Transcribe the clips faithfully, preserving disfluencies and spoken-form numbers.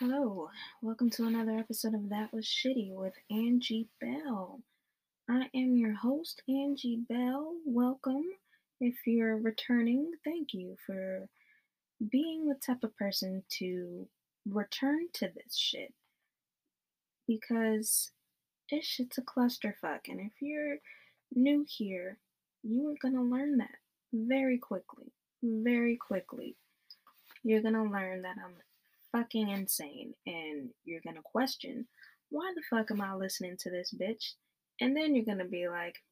Hello, welcome to another episode of That Was Shitty with Angie Bell. I am your host, Angie Bell. Welcome. If you're returning, thank you for being the type of person to return to this shit, because this shit's a clusterfuck, and if you're new here, you are going to learn that very quickly, very quickly. You're going to learn that I'm fucking insane, and you're gonna question, why the fuck am I listening to this bitch? And then you're gonna be like,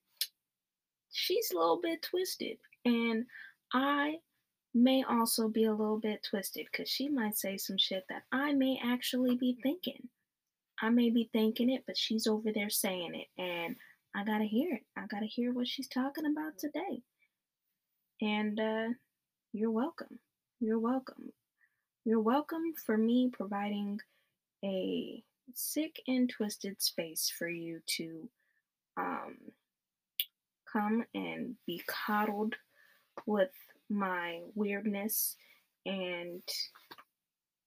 she's a little bit twisted, and I may also be a little bit twisted, because she might say some shit that I may actually be thinking. I may be thinking it, but she's over there saying it, and I gotta hear it. I gotta hear what she's talking about today. And uh, you're welcome. You're welcome. You're welcome for me providing a sick and twisted space for you to um, come and be coddled with my weirdness, and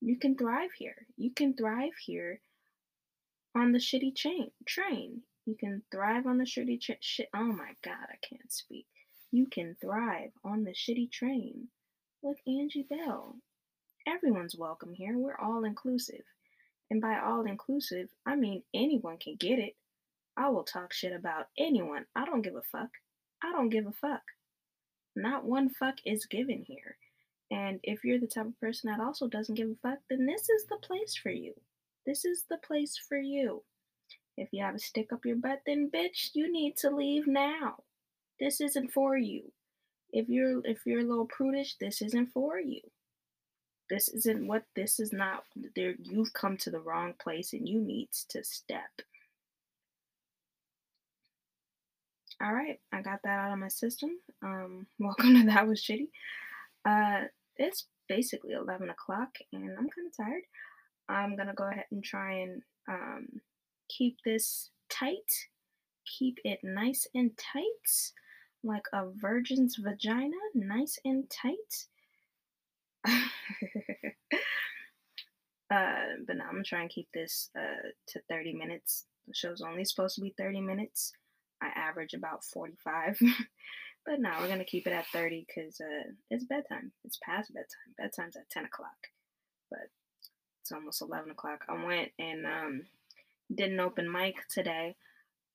you can thrive here. You can thrive here on the shitty chain, train. You can thrive on the shitty tra- shit. Oh my God, I can't speak. You can thrive on the shitty train with Angie Bell. Everyone's welcome here. We're all inclusive. And by all inclusive, I mean anyone can get it. I will talk shit about anyone. I don't give a fuck. I don't give a fuck. Not one fuck is given here. And if you're the type of person that also doesn't give a fuck, then this is the place for you. This is the place for you. If you have a stick up your butt, then bitch, you need to leave now. This isn't for you. If you're if you're a little prudish, this isn't for you. This isn't what, this is not, there. You've come to the wrong place and you need to step. All right, I got that out of my system. Um, welcome to That Was Shitty. Uh, it's basically eleven o'clock and I'm kind of tired. I'm going to go ahead and try and um, keep this tight. Keep it nice and tight, like a virgin's vagina, nice and tight. uh, but now I'm gonna try and keep this uh, to thirty minutes. The show's only supposed to be thirty minutes. I average about forty-five. But now we're gonna keep it at thirty because uh, it's bedtime. It's past bedtime. Bedtime's at ten o'clock. But it's almost eleven o'clock. I went and um, did an open mic today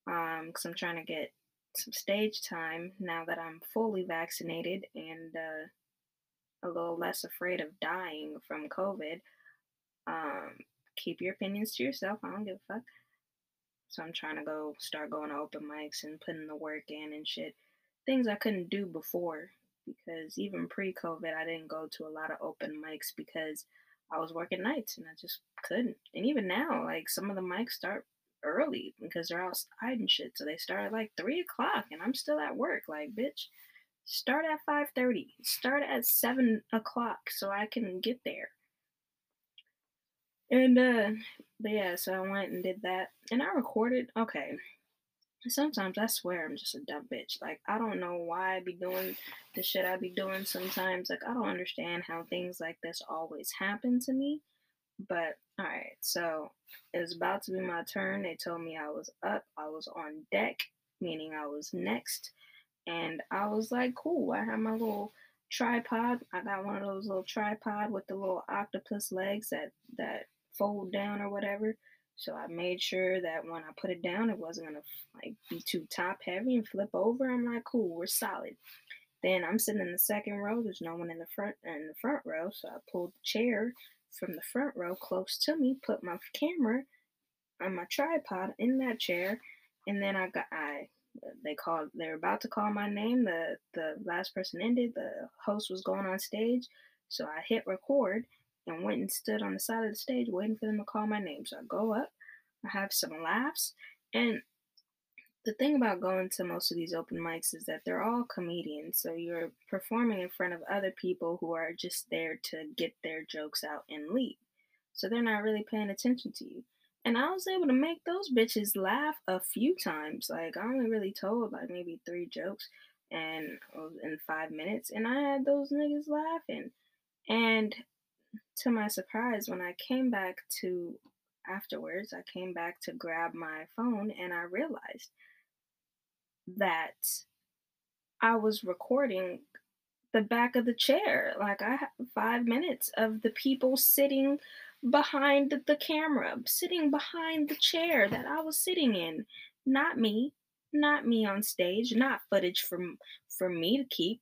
because um, I'm trying to get some stage time now that I'm fully vaccinated and uh, a little less afraid of dying from COVID. Um, keep your opinions to yourself. I don't give a fuck. So I'm trying to go start going to open mics and putting the work in and shit. Things I couldn't do before, because even pre-COVID, I didn't go to a lot of open mics because I was working nights and I just couldn't. And even now, like, some of the mics start early because they're outside and shit. So they start at like three o'clock and I'm still at work. Like, bitch. Start at five thirty. Start at seven o'clock so I can get there. And, uh, but yeah, so I went and did that. And I recorded, okay. Sometimes I swear I'm just a dumb bitch. Like, I don't know why I be doing the shit I be doing sometimes. Like, I don't understand how things like this always happen to me. But, alright, so it was about to be my turn. They told me I was up. I was on deck, meaning I was next. And I was like, cool, I have my little tripod. I got one of those little tripod with the little octopus legs that, that fold down or whatever. So I made sure that when I put it down, it wasn't going to like be too top heavy and flip over. I'm like, cool, we're solid. Then I'm sitting in the second row. There's no one in the front in the front row. So I pulled the chair from the front row close to me, put my camera on my tripod in that chair. And then I got, I... They called. They were about to call my name. The the last person ended. The host was going on stage. So I hit record and went and stood on the side of the stage waiting for them to call my name. So I go up. I have some laughs. And the thing about going to most of these open mics is that they're all comedians. So you're performing in front of other people who are just there to get their jokes out and leave. So they're not really paying attention to you. And I was able to make those bitches laugh a few times. Like, I only really told, like, maybe three jokes and in five minutes. And I had those niggas laughing. And to my surprise, when I came back to afterwards, I came back to grab my phone and I realized that I was recording the back of the chair. Like, I have five minutes of the people sitting behind the camera, sitting behind the chair that I was sitting in. Not me, not me on stage, not footage from for me to keep.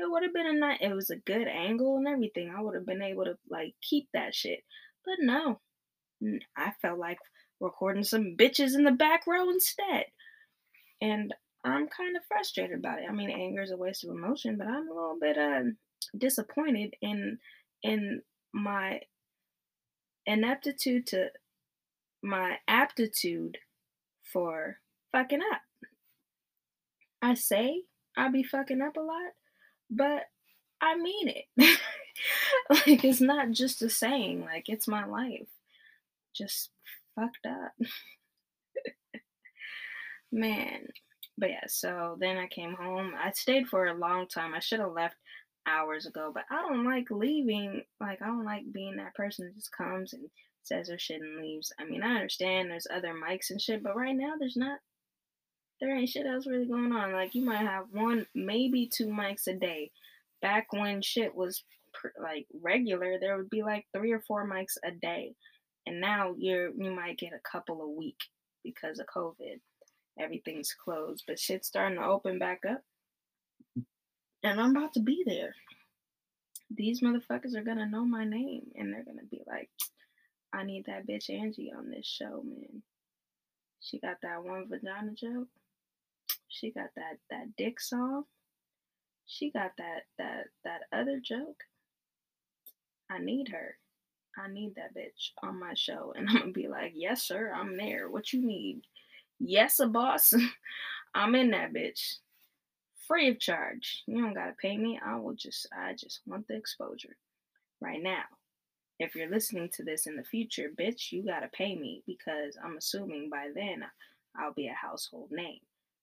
It would have been a night, it was a good angle and everything. I would have been able to like keep that shit. But no, I felt like recording some bitches in the back row instead. And I'm kind of frustrated about it. I mean, anger is a waste of emotion, but I'm a little bit uh, disappointed in in my ineptitude to my aptitude for fucking up. I say I be fucking up a lot, but I mean it. Like, it's not just a saying. Like, it's my life. Just fucked up. Man. But yeah, so then I came home. I stayed for a long time. I should have left hours ago, but I don't like leaving. Like, I don't like being that person that just comes and says her shit and leaves. I mean, I understand there's other mics and shit, but right now there's not, there ain't shit else really going on. Like, you might have one, maybe two mics a day. Back when shit was pr- like regular, there would be like three or four mics a day. And now you're, you might get a couple a week because of COVID. Everything's closed, but shit's starting to open back up. And I'm about to be there. These motherfuckers are gonna know my name, and they're gonna be like, I need that bitch Angie on this show, man. She got that one vagina joke. She got that, that dick song. She got that, that, that other joke. I need her. I need that bitch on my show. And I'm gonna be like, yes, sir, I'm there. What you need? Yes, a boss. I'm in that bitch. Free of charge. You don't gotta pay me. I will just, I just want the exposure right now. If you're listening to this in the future, bitch, you gotta pay me, because I'm assuming by then I'll be a household name.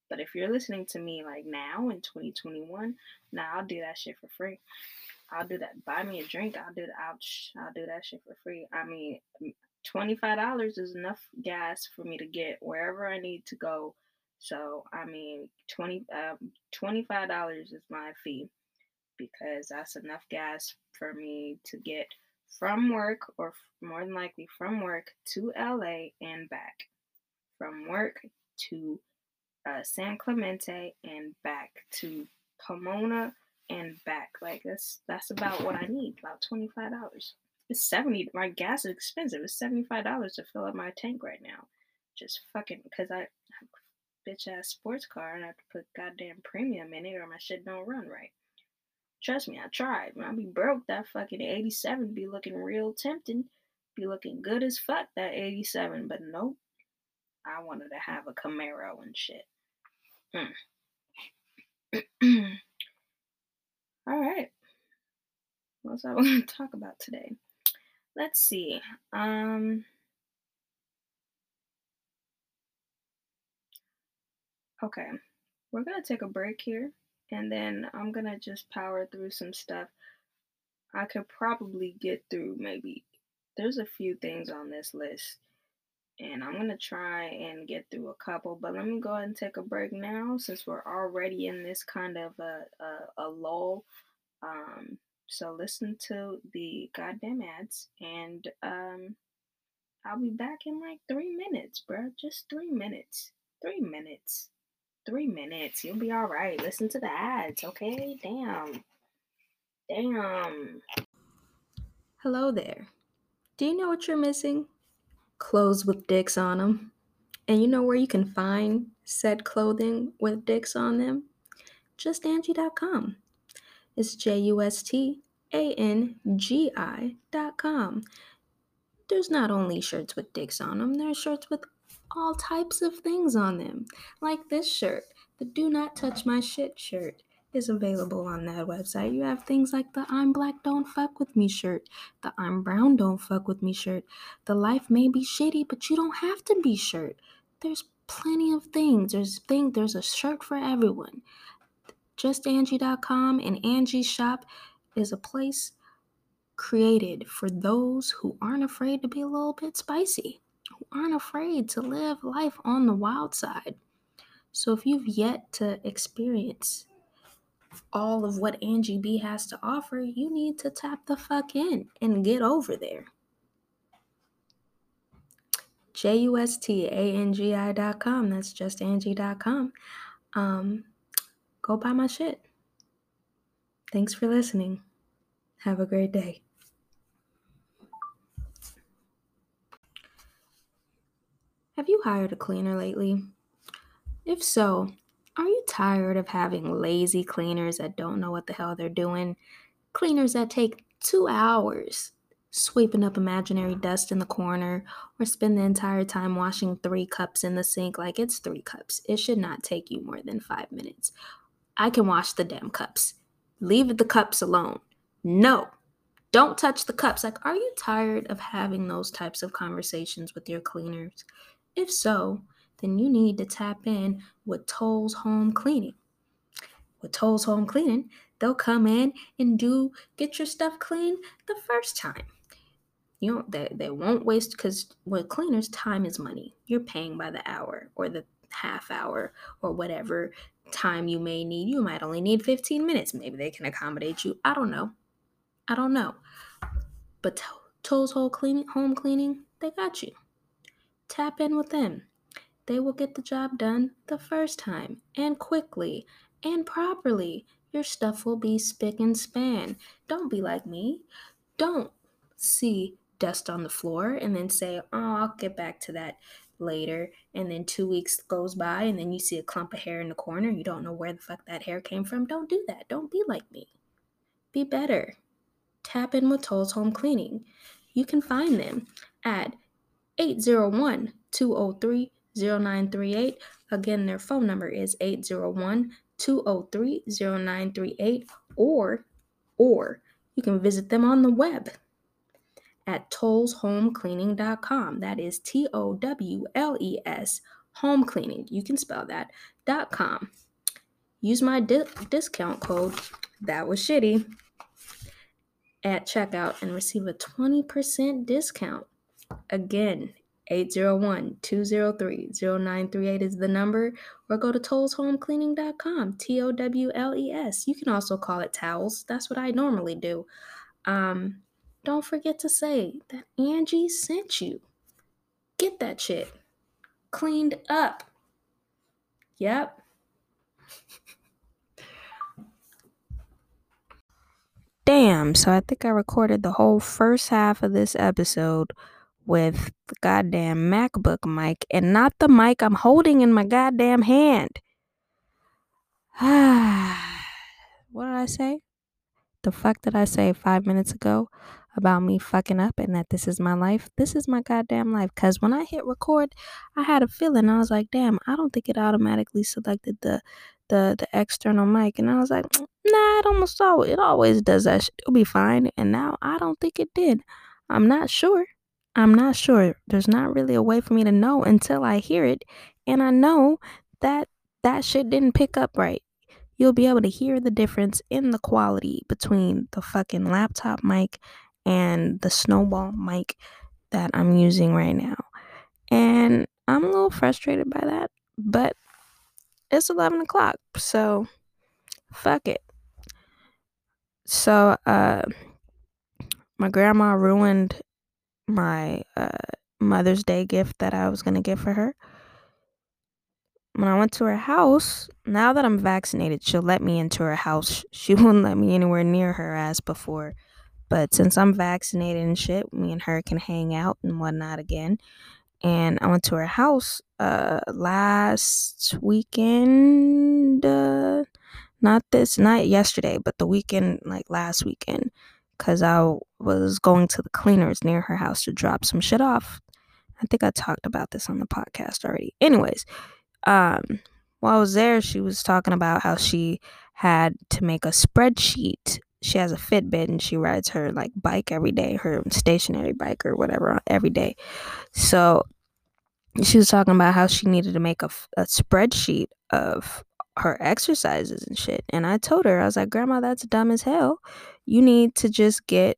But if you're listening to me like now in twenty twenty-one, nah, I'll do that shit for free. I'll do that. Buy me a drink. I'll do that. I'll, I'll do that shit for free. I mean, twenty-five dollars is enough gas for me to get wherever I need to go. So, I mean, twenty, um, twenty-five dollars is my fee, because that's enough gas for me to get from work, or more than likely from work to L A and back. From work to uh, San Clemente and back to Pomona and back. Like, that's, that's about what I need, about twenty-five dollars. It's seventy. My gas is expensive. It's seventy-five dollars to fill up my tank right now. Just fucking, because I have a bitch-ass sports car and I have to put goddamn premium in it or my shit don't run right. Trust me, I tried. When I be broke, that fucking eighty-seven be looking real tempting. Be looking good as fuck, that eighty-seven. But nope. I wanted to have a Camaro and shit. Mm. All right. What else I want to talk about today? Let's see. Um, okay, we're going to take a break here, and then I'm going to just power through some stuff. I could probably get through maybe, there's a few things on this list, and I'm going to try and get through a couple, but let me go ahead and take a break now, since we're already in this kind of a, a, a lull. Um, So listen to the goddamn ads, and um, I'll be back in like three minutes, bro. Just three minutes. Three minutes. Three minutes. You'll be all right. Listen to the ads, okay? Damn. Damn. Hello there. Do you know what you're missing? Clothes with dicks on them. And you know where you can find said clothing with dicks on them? Just Angie dot com. It's J-U-S-T-A-N-G-I dot com. There's not only shirts with dicks on them, there are shirts with all types of things on them. Like this shirt, the Do Not Touch My Shit shirt is available on that website. You have things like the I'm Black Don't Fuck With Me shirt, the I'm Brown Don't Fuck With Me shirt, the Life May Be Shitty But You Don't Have To Be shirt. There's plenty of things. There's thing, there's a shirt for everyone. Just Angie dot com and Angie's Shop is a place created for those who aren't afraid to be a little bit spicy, who aren't afraid to live life on the wild side. So if you've yet to experience all of what Angie B has to offer, you need to tap the fuck in and get over there. J-U-S-T-A-N-G-I dot com. That's just Angie dot com. Um, go buy my shit. Thanks for listening. Have a great day. Have you hired a cleaner lately? If so, are you tired of having lazy cleaners that don't know what the hell they're doing? Cleaners that take two hours sweeping up imaginary dust in the corner, or spend the entire time washing three cups in the sink like it's three cups. It should not take you more than five minutes. I can wash the damn cups. Leave the cups alone. No, don't touch the cups. Like, are you tired of having those types of conversations with your cleaners? If so, then you need to tap in with Towles Home Cleaning. With Towles Home Cleaning, they'll come in and do get your stuff clean the first time. You know, they, they won't waste, because with cleaners, time is money. You're paying by the hour or the half hour or whatever time you may need. You might only need fifteen minutes. Maybe they can accommodate you. I don't know. I don't know. But Towles Home Cleaning, Home Cleaning, they got you. Tap in with them. They will get the job done the first time and quickly and properly. Your stuff will be spick and span. Don't be like me. Don't see dust on the floor and then say, oh, I'll get back to that later, and then two weeks goes by and then you see a clump of hair in the corner and you don't know where the fuck that hair came from. Don't do that. Don't be like me. Be better. Tap in with Towles Home Cleaning. You can find them at eight zero one, two zero three, zero nine three eight. Again, their phone number is eight zero one, two zero three, zero nine three eight, or or you can visit them on the web at towles home cleaning dot com. That is T O W L E S home cleaning. You can spell that dot com. Use my di- discount code, that was shitty, at checkout and receive a twenty percent discount. Again, eight zero one, two zero three, zero nine three eight is the number, or go to towles home cleaning dot com, T O W L E S. You can also call it Towels. That's what I normally do. Um, don't forget to say that Angie sent you. Get that shit cleaned up. Yep. Damn, so I think I recorded the whole first half of this episode with the goddamn MacBook mic and not the mic I'm holding in my goddamn hand. What did I say? The fuck did I say five minutes ago about me fucking up and that this is my life? This is my goddamn life. Because when I hit record, I had a feeling. I was like, damn, I don't think it automatically selected the the, the external mic. And I was like, nah, it almost always, it always does that shit. It'll be fine. And now I don't think it did. I'm not sure. I'm not sure. There's not really a way for me to know until I hear it. And I know that that shit didn't pick up right. You'll be able to hear the difference in the quality between the fucking laptop mic and the snowball mic that I'm using right now. And I'm a little frustrated by that, but it's eleven o'clock. So fuck it. So, uh, my grandma ruined my uh, Mother's Day gift that I was going to give for her. When I went to her house, now that I'm vaccinated, she'll let me into her house. She wouldn't let me anywhere near her ass before. But since I'm vaccinated and shit, me and her can hang out and whatnot again. And I went to her house uh, last weekend. Uh, not this, not yesterday, but the weekend, like last weekend. Because I was going to the cleaners near her house to drop some shit off. I think I talked about this on the podcast already. Anyways, um, while I was there, she was talking about how she had to make a spreadsheet. She has a Fitbit and she rides her like bike every day, her stationary bike or whatever every day. So she was talking about how she needed to make a, a spreadsheet of her exercises and shit. And I told her, I was like, Grandma, that's dumb as hell. You need to just get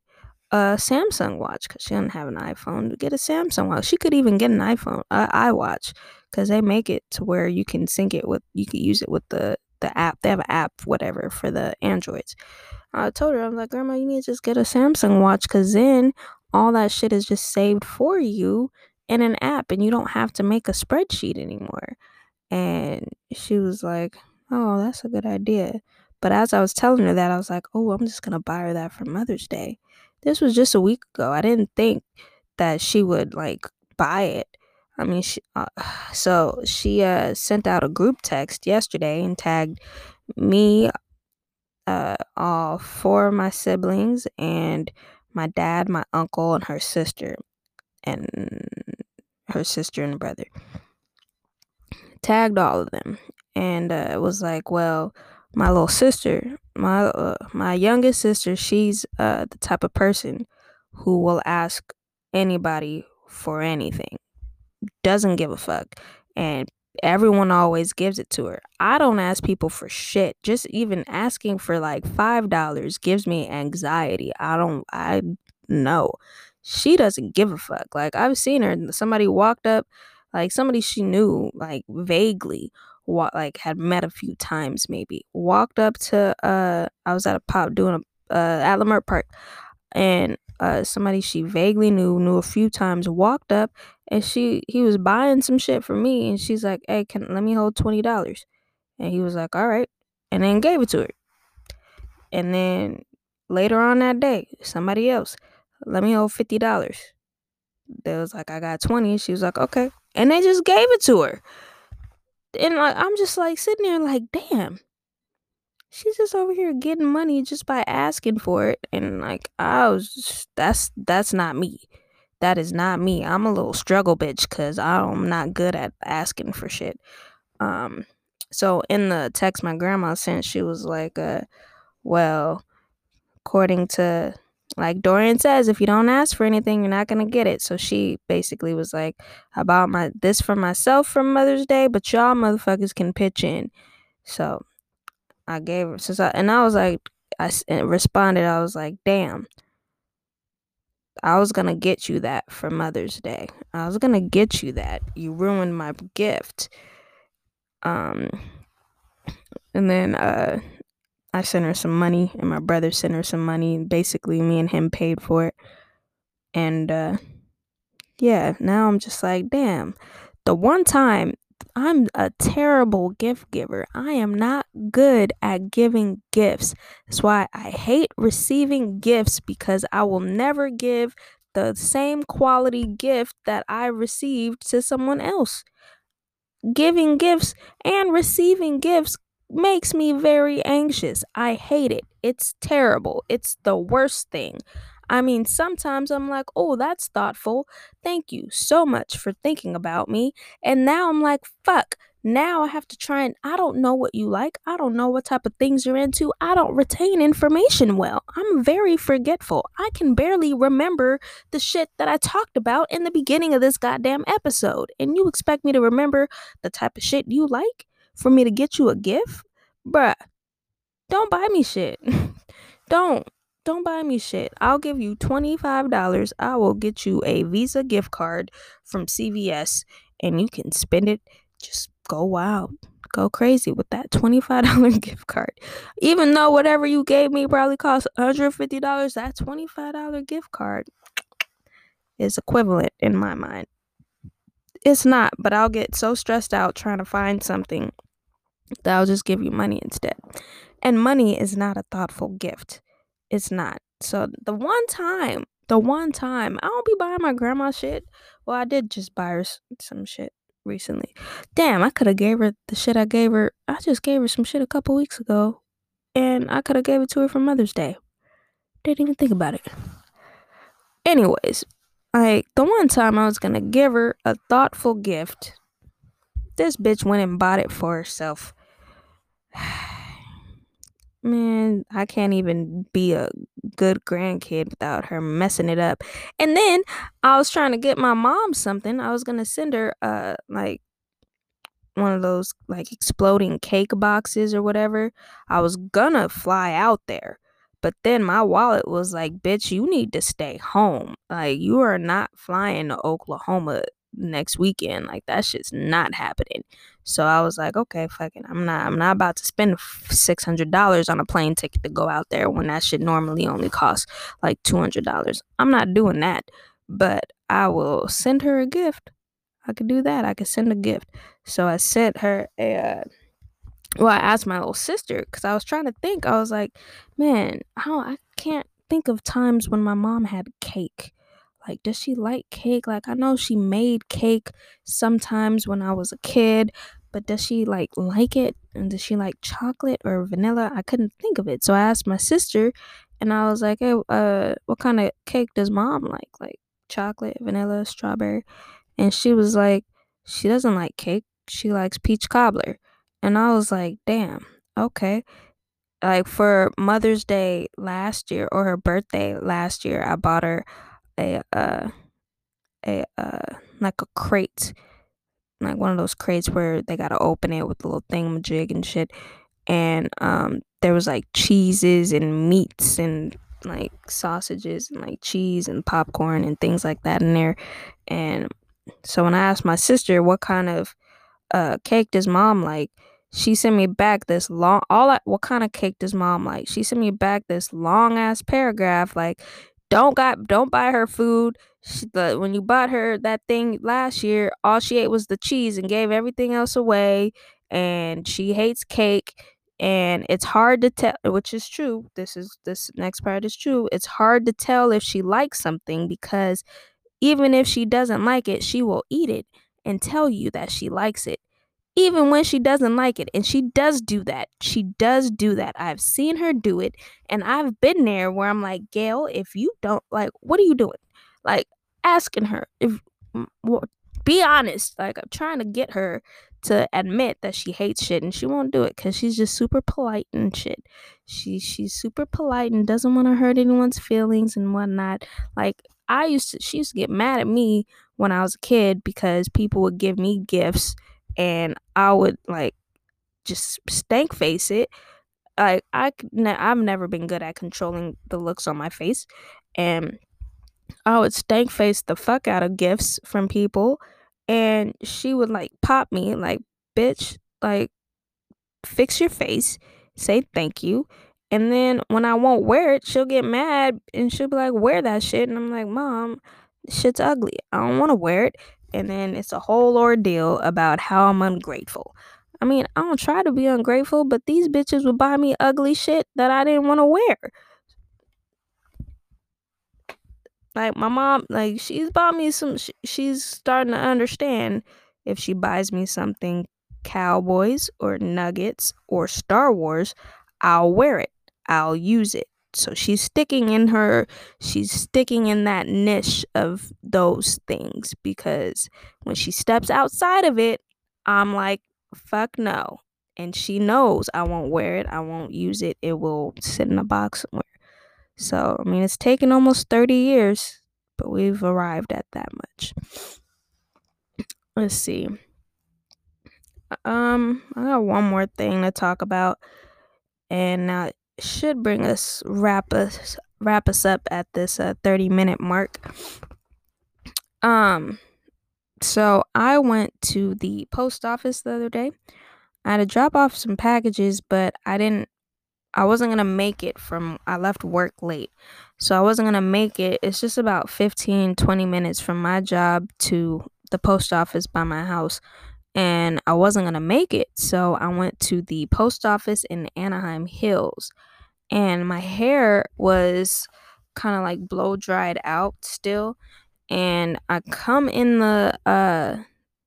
a Samsung watch because she doesn't have an iPhone. To get a Samsung watch, she could even get an iPhone, uh, iWatch, because they make it to where you can sync it with, you can use it with the the app. They have an app, whatever, for the Androids. I told her, I was like, Grandma, you need to just get a Samsung watch because then all that shit is just saved for you in an app and you don't have to make a spreadsheet anymore. And she was like, oh, that's a good idea. But as I was telling her that, I was like, oh, I'm just going to buy her that for Mother's Day. This was just a week ago. I didn't think that she would, like, buy it. I mean, she, uh, so she uh, sent out a group text yesterday and tagged me, uh, all four of my siblings, and my dad, my uncle, and her sister, and her sister and brother. Tagged all of them, and uh, it was like, well, my little sister, my uh, my youngest sister, she's uh, the type of person who will ask anybody for anything. Doesn't give a fuck, and everyone always gives it to her. I don't ask people for shit. Just even asking for like five dollars gives me anxiety. I don't I know she doesn't give a fuck. Like, I've seen her, somebody walked up, like somebody she knew, like vaguely, wa- like had met a few times maybe, walked up to uh I was at a pop doing a uh at Lamert Park, and uh somebody she vaguely knew knew a few times walked up, and she he was buying some shit for me, and she's like, hey, can let me hold twenty dollars, and he was like, all right, and then gave it to her. And then later on that day, somebody else, let me hold fifty dollars. They was like, I got twenty. She was like, okay, and they just gave it to her. And I'm just like sitting there like, damn, she's just over here getting money just by asking for it. And like, I was just, that's that's not me. That is not me. I'm a little struggle bitch because I'm not good at asking for shit. Um, so in the text my grandma sent, she was like, uh, well, according to, like Dorian says, if you don't ask for anything, you're not going to get it. So she basically was like, I bought my, this for myself for Mother's Day, but y'all motherfuckers can pitch in. So I gave her, since I, and I was like, I responded, I was like, damn. I was going to get you that for Mother's Day. I was going to get you that. You ruined my gift. Um, and then uh, I sent her some money, and my brother sent her some money. Basically, me and him paid for it. And uh, yeah, now I'm just like, damn. The one time, I'm a terrible gift giver. I am not good at giving gifts. That's why I hate receiving gifts, because I will never give the same quality gift that I received to someone else. Giving gifts and receiving gifts makes me very anxious. I hate it. It's terrible. It's the worst thing. I mean, sometimes I'm like, oh, that's thoughtful. Thank you so much for thinking about me. And now I'm like, fuck, now I have to try and, I don't know what you like. I don't know what type of things you're into. I don't retain information well. I'm very forgetful. I can barely remember the shit that I talked about in the beginning of this goddamn episode. And you expect me to remember the type of shit you like for me to get you a gift? Bruh, don't buy me shit. Don't. Don't buy me shit. I'll give you twenty-five dollars. I will get you a Visa gift card from C V S, and you can spend it. Just go wild. Go crazy with that twenty-five dollars gift card. Even though whatever you gave me probably cost one hundred fifty dollars, that twenty-five dollars gift card is equivalent in my mind. It's not, but I'll get so stressed out trying to find something that I'll just give you money instead. And money is not a thoughtful gift. It's not. So the one time, the one time, I don't be buying my grandma shit. Well, I did just buy her some shit recently. Damn, I could have gave her the shit I gave her. I just gave her some shit a couple weeks ago, and I could have gave it to her for Mother's Day. Didn't even think about it. Anyways, like the one time I was gonna give her a thoughtful gift, this bitch went and bought it for herself. Man, I can't even be a good grandkid without her messing it up. And then I was trying to get my mom something. I was going to send her uh like one of those like exploding cake boxes or whatever. I was going to fly out there But then my wallet was like, bitch, you need to stay home. Like, you are not flying to Oklahoma next weekend. Like, that shit's not happening. So I was like, okay, fucking, I'm not, I'm not about to spend six hundred dollars on a plane ticket to go out there when that shit normally only costs like two hundred dollars. I'm not doing that, but I will send her a gift. I could do that. I could send a gift. So I sent her a, uh, well, I asked my little sister because I was trying to think. I was like, man, oh, I can't think of times when my mom had cake. Like, does she like cake? Like, I know she made cake sometimes when I was a kid, but does she like like it? And does she like chocolate or vanilla? I couldn't think of it. So I asked my sister and I was like, hey, uh, what kind of cake does mom like? Like chocolate, vanilla, strawberry? And she was like, she doesn't like cake. She likes peach cobbler. And I was like, damn, okay. Like for Mother's Day last year or her birthday last year, I bought her a uh a uh like a crate, like one of those crates where they gotta open it with a little thingamajig and shit. And um there was like cheeses and meats and like sausages and like cheese and popcorn and things like that in there. And so when I asked my sister what kind of uh cake does mom like, she sent me back this long all I, what kind of cake does mom like? She sent me back this long ass paragraph like, don't got don't buy her food. She, the, when you bought her that thing last year, all she ate was the cheese and gave everything else away. And she hates cake. And it's hard to tell, which is true. This is this next part is true. It's hard to tell if she likes something because even if she doesn't like it, she will eat it and tell you that she likes it, even when she doesn't like it. And she does do that. She does do that. I've seen her do it. And I've been there where I'm like, Gail, if you don't like, what are you doing? Like asking her, if well, be honest, like I'm trying to get her to admit that she hates shit and she won't do it because she's just super polite and shit. She She's super polite and doesn't want to hurt anyone's feelings and whatnot. Like I used to, she used to get mad at me when I was a kid because people would give me gifts and I would like just stank face it. Like I, I've never been good at controlling the looks on my face, and I would stank face the fuck out of gifts from people. And she would like pop me like, bitch, like fix your face, say thank you. And then when I won't wear it, she'll get mad and she'll be like, wear that shit. And I'm like, mom, shit's ugly. I don't want to wear it. And then it's a whole ordeal about how I'm ungrateful. I mean, I don't try to be ungrateful, but these bitches would buy me ugly shit that I didn't want to wear. Like my mom, like she's bought me some, she, she's starting to understand if she buys me something, Cowboys or Nuggets or Star Wars, I'll wear it. I'll use it. So she's sticking in her, she's sticking in that niche of those things because when she steps outside of it, I'm like, fuck no. And she knows I won't wear it. I won't use it. It will sit in a box somewhere. So, I mean, it's taken almost thirty years, but we've arrived at that much. Let's see. Um, I got one more thing to talk about. And now, uh, should bring us wrap us wrap us up at this uh, thirty minute mark. Um so I went to the post office the other day. I had to drop off some packages, but I didn't I wasn't going to make it from I left work late. So I wasn't going to make it. It's just about fifteen to twenty minutes from my job to the post office by my house. And I wasn't going to make it, so I went to the post office in Anaheim Hills. And my hair was kind of like blow dried out still. And I come in the uh,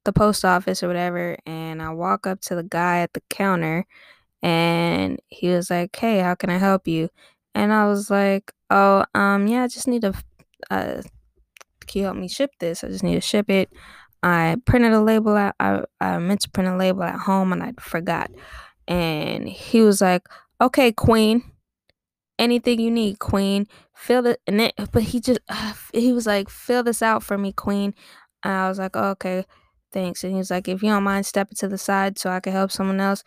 the post office or whatever, and I walk up to the guy at the counter. And he was like, hey, how can I help you? And I was like, oh, um, yeah, I just need to, uh, can you help me ship this? I just need to ship it. I printed a label out. I, I meant to print a label at home and I forgot. And he was like, okay, queen, anything you need, queen, fill it. And then, but he just, uh, he was like, fill this out for me, queen. And I was like, oh, okay, thanks. And he was like, if you don't mind stepping to the side so I can help someone else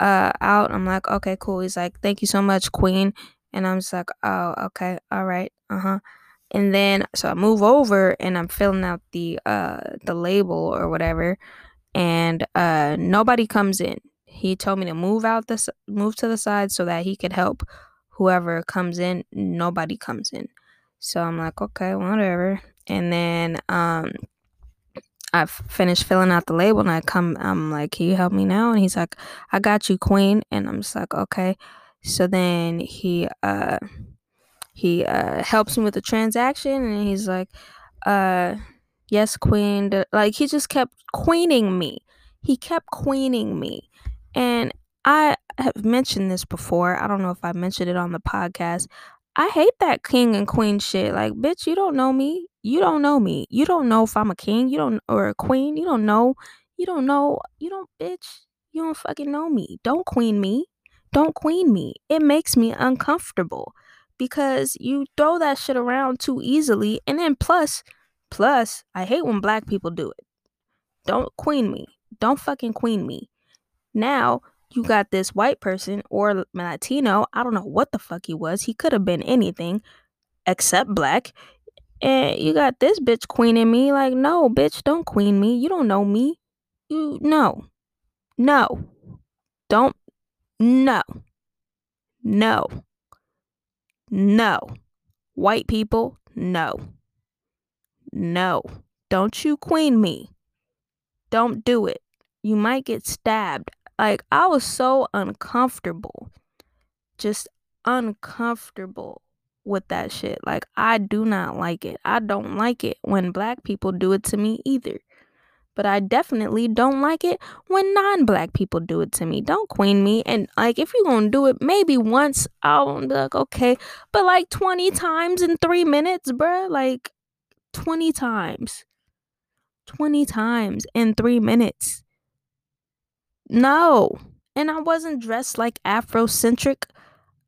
uh, out. I'm like, okay, cool. He's like, thank you so much, queen. And I'm just like, oh, okay, all right, uh-huh. And then, so I move over and I'm filling out the uh the label or whatever, and uh nobody comes in. He told me to move out this move to the side so that he could help whoever comes in. Nobody comes in, so I'm like, okay, whatever. And then um I've finished filling out the label, and I come, I'm like, can you help me now? And he's like, I got you, queen. And I'm just like, okay. So then he uh He uh, helps me with the transaction, and he's like, uh, yes, queen. Like, he just kept queening me. He kept queening me. And I have mentioned this before. I don't know if I mentioned it on the podcast. I hate that king and queen shit. Like, bitch, you don't know me. You don't know me. You don't know if I'm a king you don't or a queen. You don't know. You don't know. You don't, bitch. You don't fucking know me. Don't queen me. Don't queen me. It makes me uncomfortable. Because you throw that shit around too easily. And then plus, plus, I hate when black people do it. Don't queen me. Don't fucking queen me. Now, you got this white person or Latino. I don't know what the fuck he was. He could have been anything except black. And you got this bitch queening me. Like, no, bitch, don't queen me. You don't know me. You, no. No. Don't. No. No. No. White people, no. No. Don't you queen me. Don't do it. You might get stabbed. Like, I was so uncomfortable. Just uncomfortable with that shit. Like, I do not like it. I don't like it when black people do it to me either. But I definitely don't like it when non-black people do it to me. Don't queen me. And, like, if you're going to do it maybe once, I'll be like, okay. But, like, twenty times in three minutes, bruh? Like, twenty times. twenty times in three minutes. No. And I wasn't dressed like Afrocentric.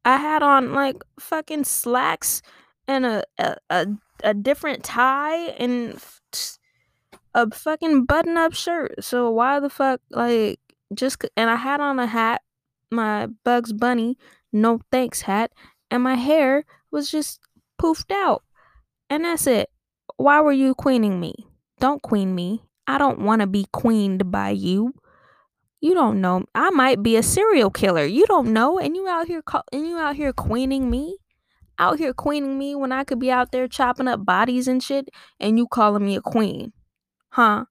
I had on, like, fucking slacks and a, a, a, a different tie and... T- a fucking button-up shirt. So why the fuck, like, just, and I had on a hat, my Bugs Bunny no thanks hat, and my hair was just poofed out, and that's it. Why were you queening me? Don't queen me. I don't want to be queened by you. You don't know. I might be a serial killer. You don't know, and you out here call, and you out here queening me out here queening me when I could be out there chopping up bodies and shit, and you calling me a queen. Huh?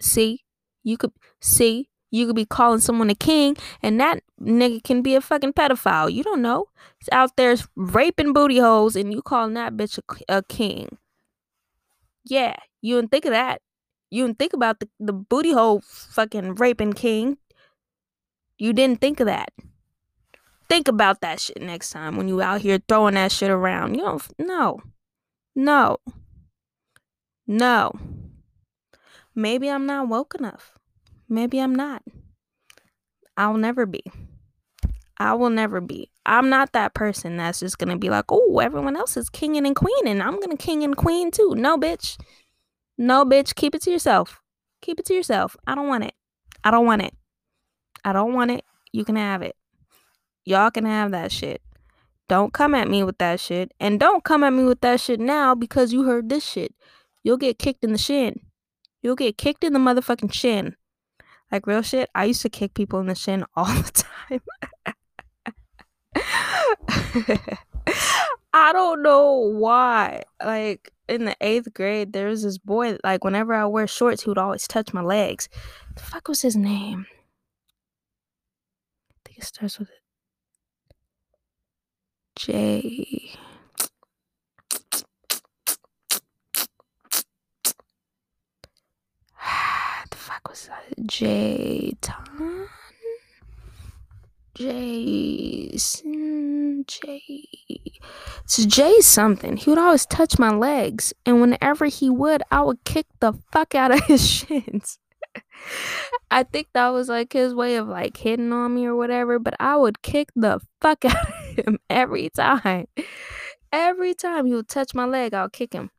See, you could see you could be calling someone a king, and that nigga can be a fucking pedophile. You don't know. He's out there raping booty holes, and you calling that bitch a, a king. Yeah, you didn't think of that. You didn't think about the, the booty hole fucking raping king. You didn't think of that. Think about that shit next time when you out here throwing that shit around. You don't. No. No. No. Maybe I'm not woke enough. Maybe I'm not. I'll never be. I will never be. I'm not that person that's just going to be like, oh, everyone else is kinging and queening. I'm going to king and queen too. No, bitch. No, bitch. Keep it to yourself. Keep it to yourself. I don't want it. I don't want it. I don't want it. You can have it. Y'all can have that shit. Don't come at me with that shit. And don't come at me with that shit now because you heard this shit. You'll get kicked in the shin. You'll get kicked in the motherfucking shin. Like, real shit, I used to kick people in the shin all the time. I don't know why. Like, in the eighth grade, there was this boy, like, whenever I wear shorts, he would always touch my legs. The fuck was his name? I think it starts with it. J... Was that Jayton? Jason? Jay. It's Jay something. He would always touch my legs, and whenever he would, I would kick the fuck out of his shins. I think that was like his way of like hitting on me or whatever, but I would kick the fuck out of him every time. Every time he would touch my leg, I would kick him.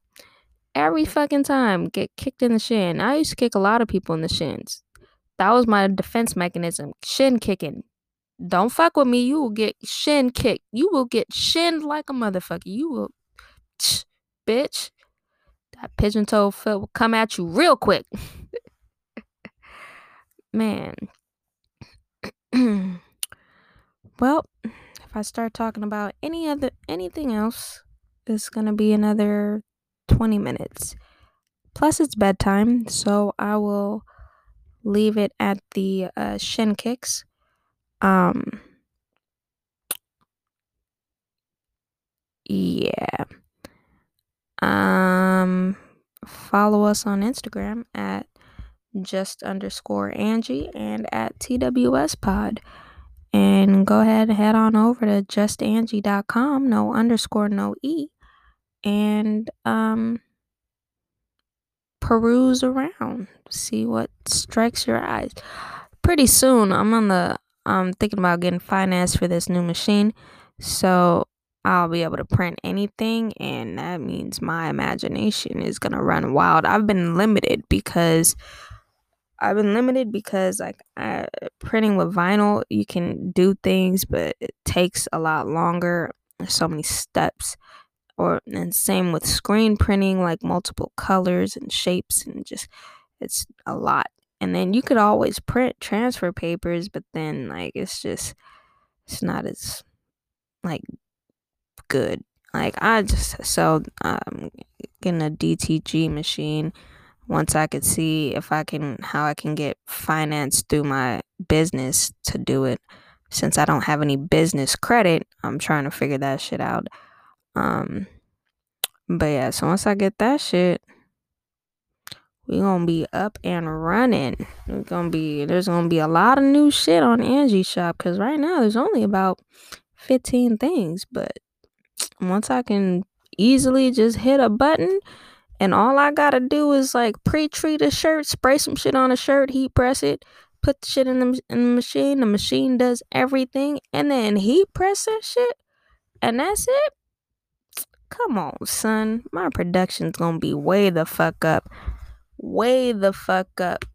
Every fucking time, get kicked in the shin. I used to kick a lot of people in the shins. That was my defense mechanism. Shin kicking. Don't fuck with me. You will get shin kicked. You will get shinned like a motherfucker. You will, bitch. That pigeon toe foot will come at you real quick. Man. Well, if I start talking about any other anything else, it's gonna be another twenty minutes. Plus, it's bedtime, so I will leave it at the uh, shin kicks. Um. Yeah. Um. Follow us on Instagram at just underscore Angie and at T W S Pod. And go ahead and head on over to just angie dot com, no underscore, no E, and um, peruse around, see what strikes your eyes. Pretty soon, I'm on the, I'm thinking about getting financed for this new machine, so I'll be able to print anything, and that means my imagination is gonna run wild. I've been limited because. I've been limited because like I, printing with vinyl, you can do things, but it takes a lot longer. There's so many steps, or and same with screen printing, like multiple colors and shapes, and just it's a lot. And then you could always print transfer papers, but then like it's just it's not as like good. Like I just so I'm getting a D T G machine. Once I could see if I can, how I can get financed through my business to do it. Since I don't have any business credit, I'm trying to figure that shit out. Um, but yeah, so once I get that shit, we're going to be up and running. We're gonna be, there's going to be a lot of new shit on Angie's shop. Because right now there's only about fifteen things. But once I can easily just hit a button, and all I gotta do is like pre-treat a shirt, spray some shit on a shirt, heat press it, put the shit in the, in the machine. The machine does everything, and then heat press that shit, and that's it. Come on, son. My production's gonna be way the fuck up. Way the fuck up.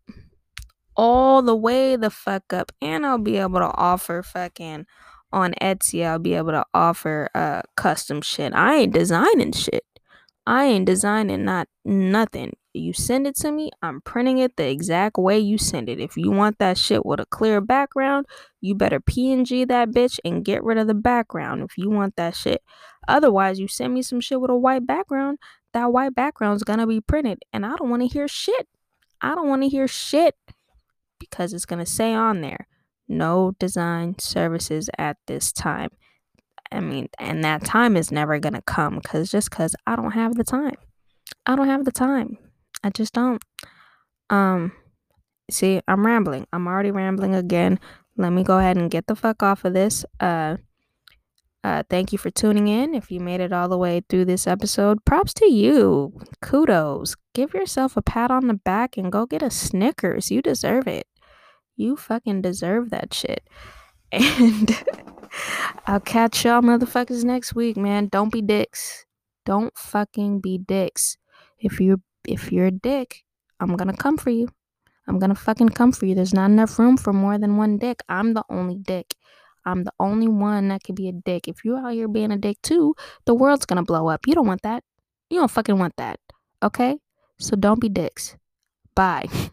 All the way the fuck up. And I'll be able to offer fucking, on Etsy, I'll be able to offer uh, custom shit. I ain't designing shit. I ain't designing not nothing. You send it to me, I'm printing it the exact way you send it. If you want that shit with a clear background, you better P N G that bitch and get rid of the background if you want that shit. Otherwise, you send me some shit with a white background, that white background's gonna be printed. And I don't want to hear shit. I don't want to hear shit because it's gonna say on there, no design services at this time. I mean, and that time is never going to come because just because I don't have the time. I don't have the time. I just don't. Um, see, I'm rambling. I'm already rambling again. Let me go ahead and get the fuck off of this. Uh, uh, thank you for tuning in. If you made it all the way through this episode, props to you. Kudos. Give yourself a pat on the back and go get a Snickers. You deserve it. You fucking deserve that shit. And I'll catch y'all motherfuckers next week, man. Don't be dicks. Don't fucking be dicks. If you're if you're a dick, I'm gonna come for you. I'm gonna fucking come for you. There's not enough room for more than one dick. I'm the only dick. I'm the only one that could be a dick. If you're out here being a dick too, the world's gonna blow up. You don't want that. You don't fucking want that. Okay? So don't be dicks. Bye.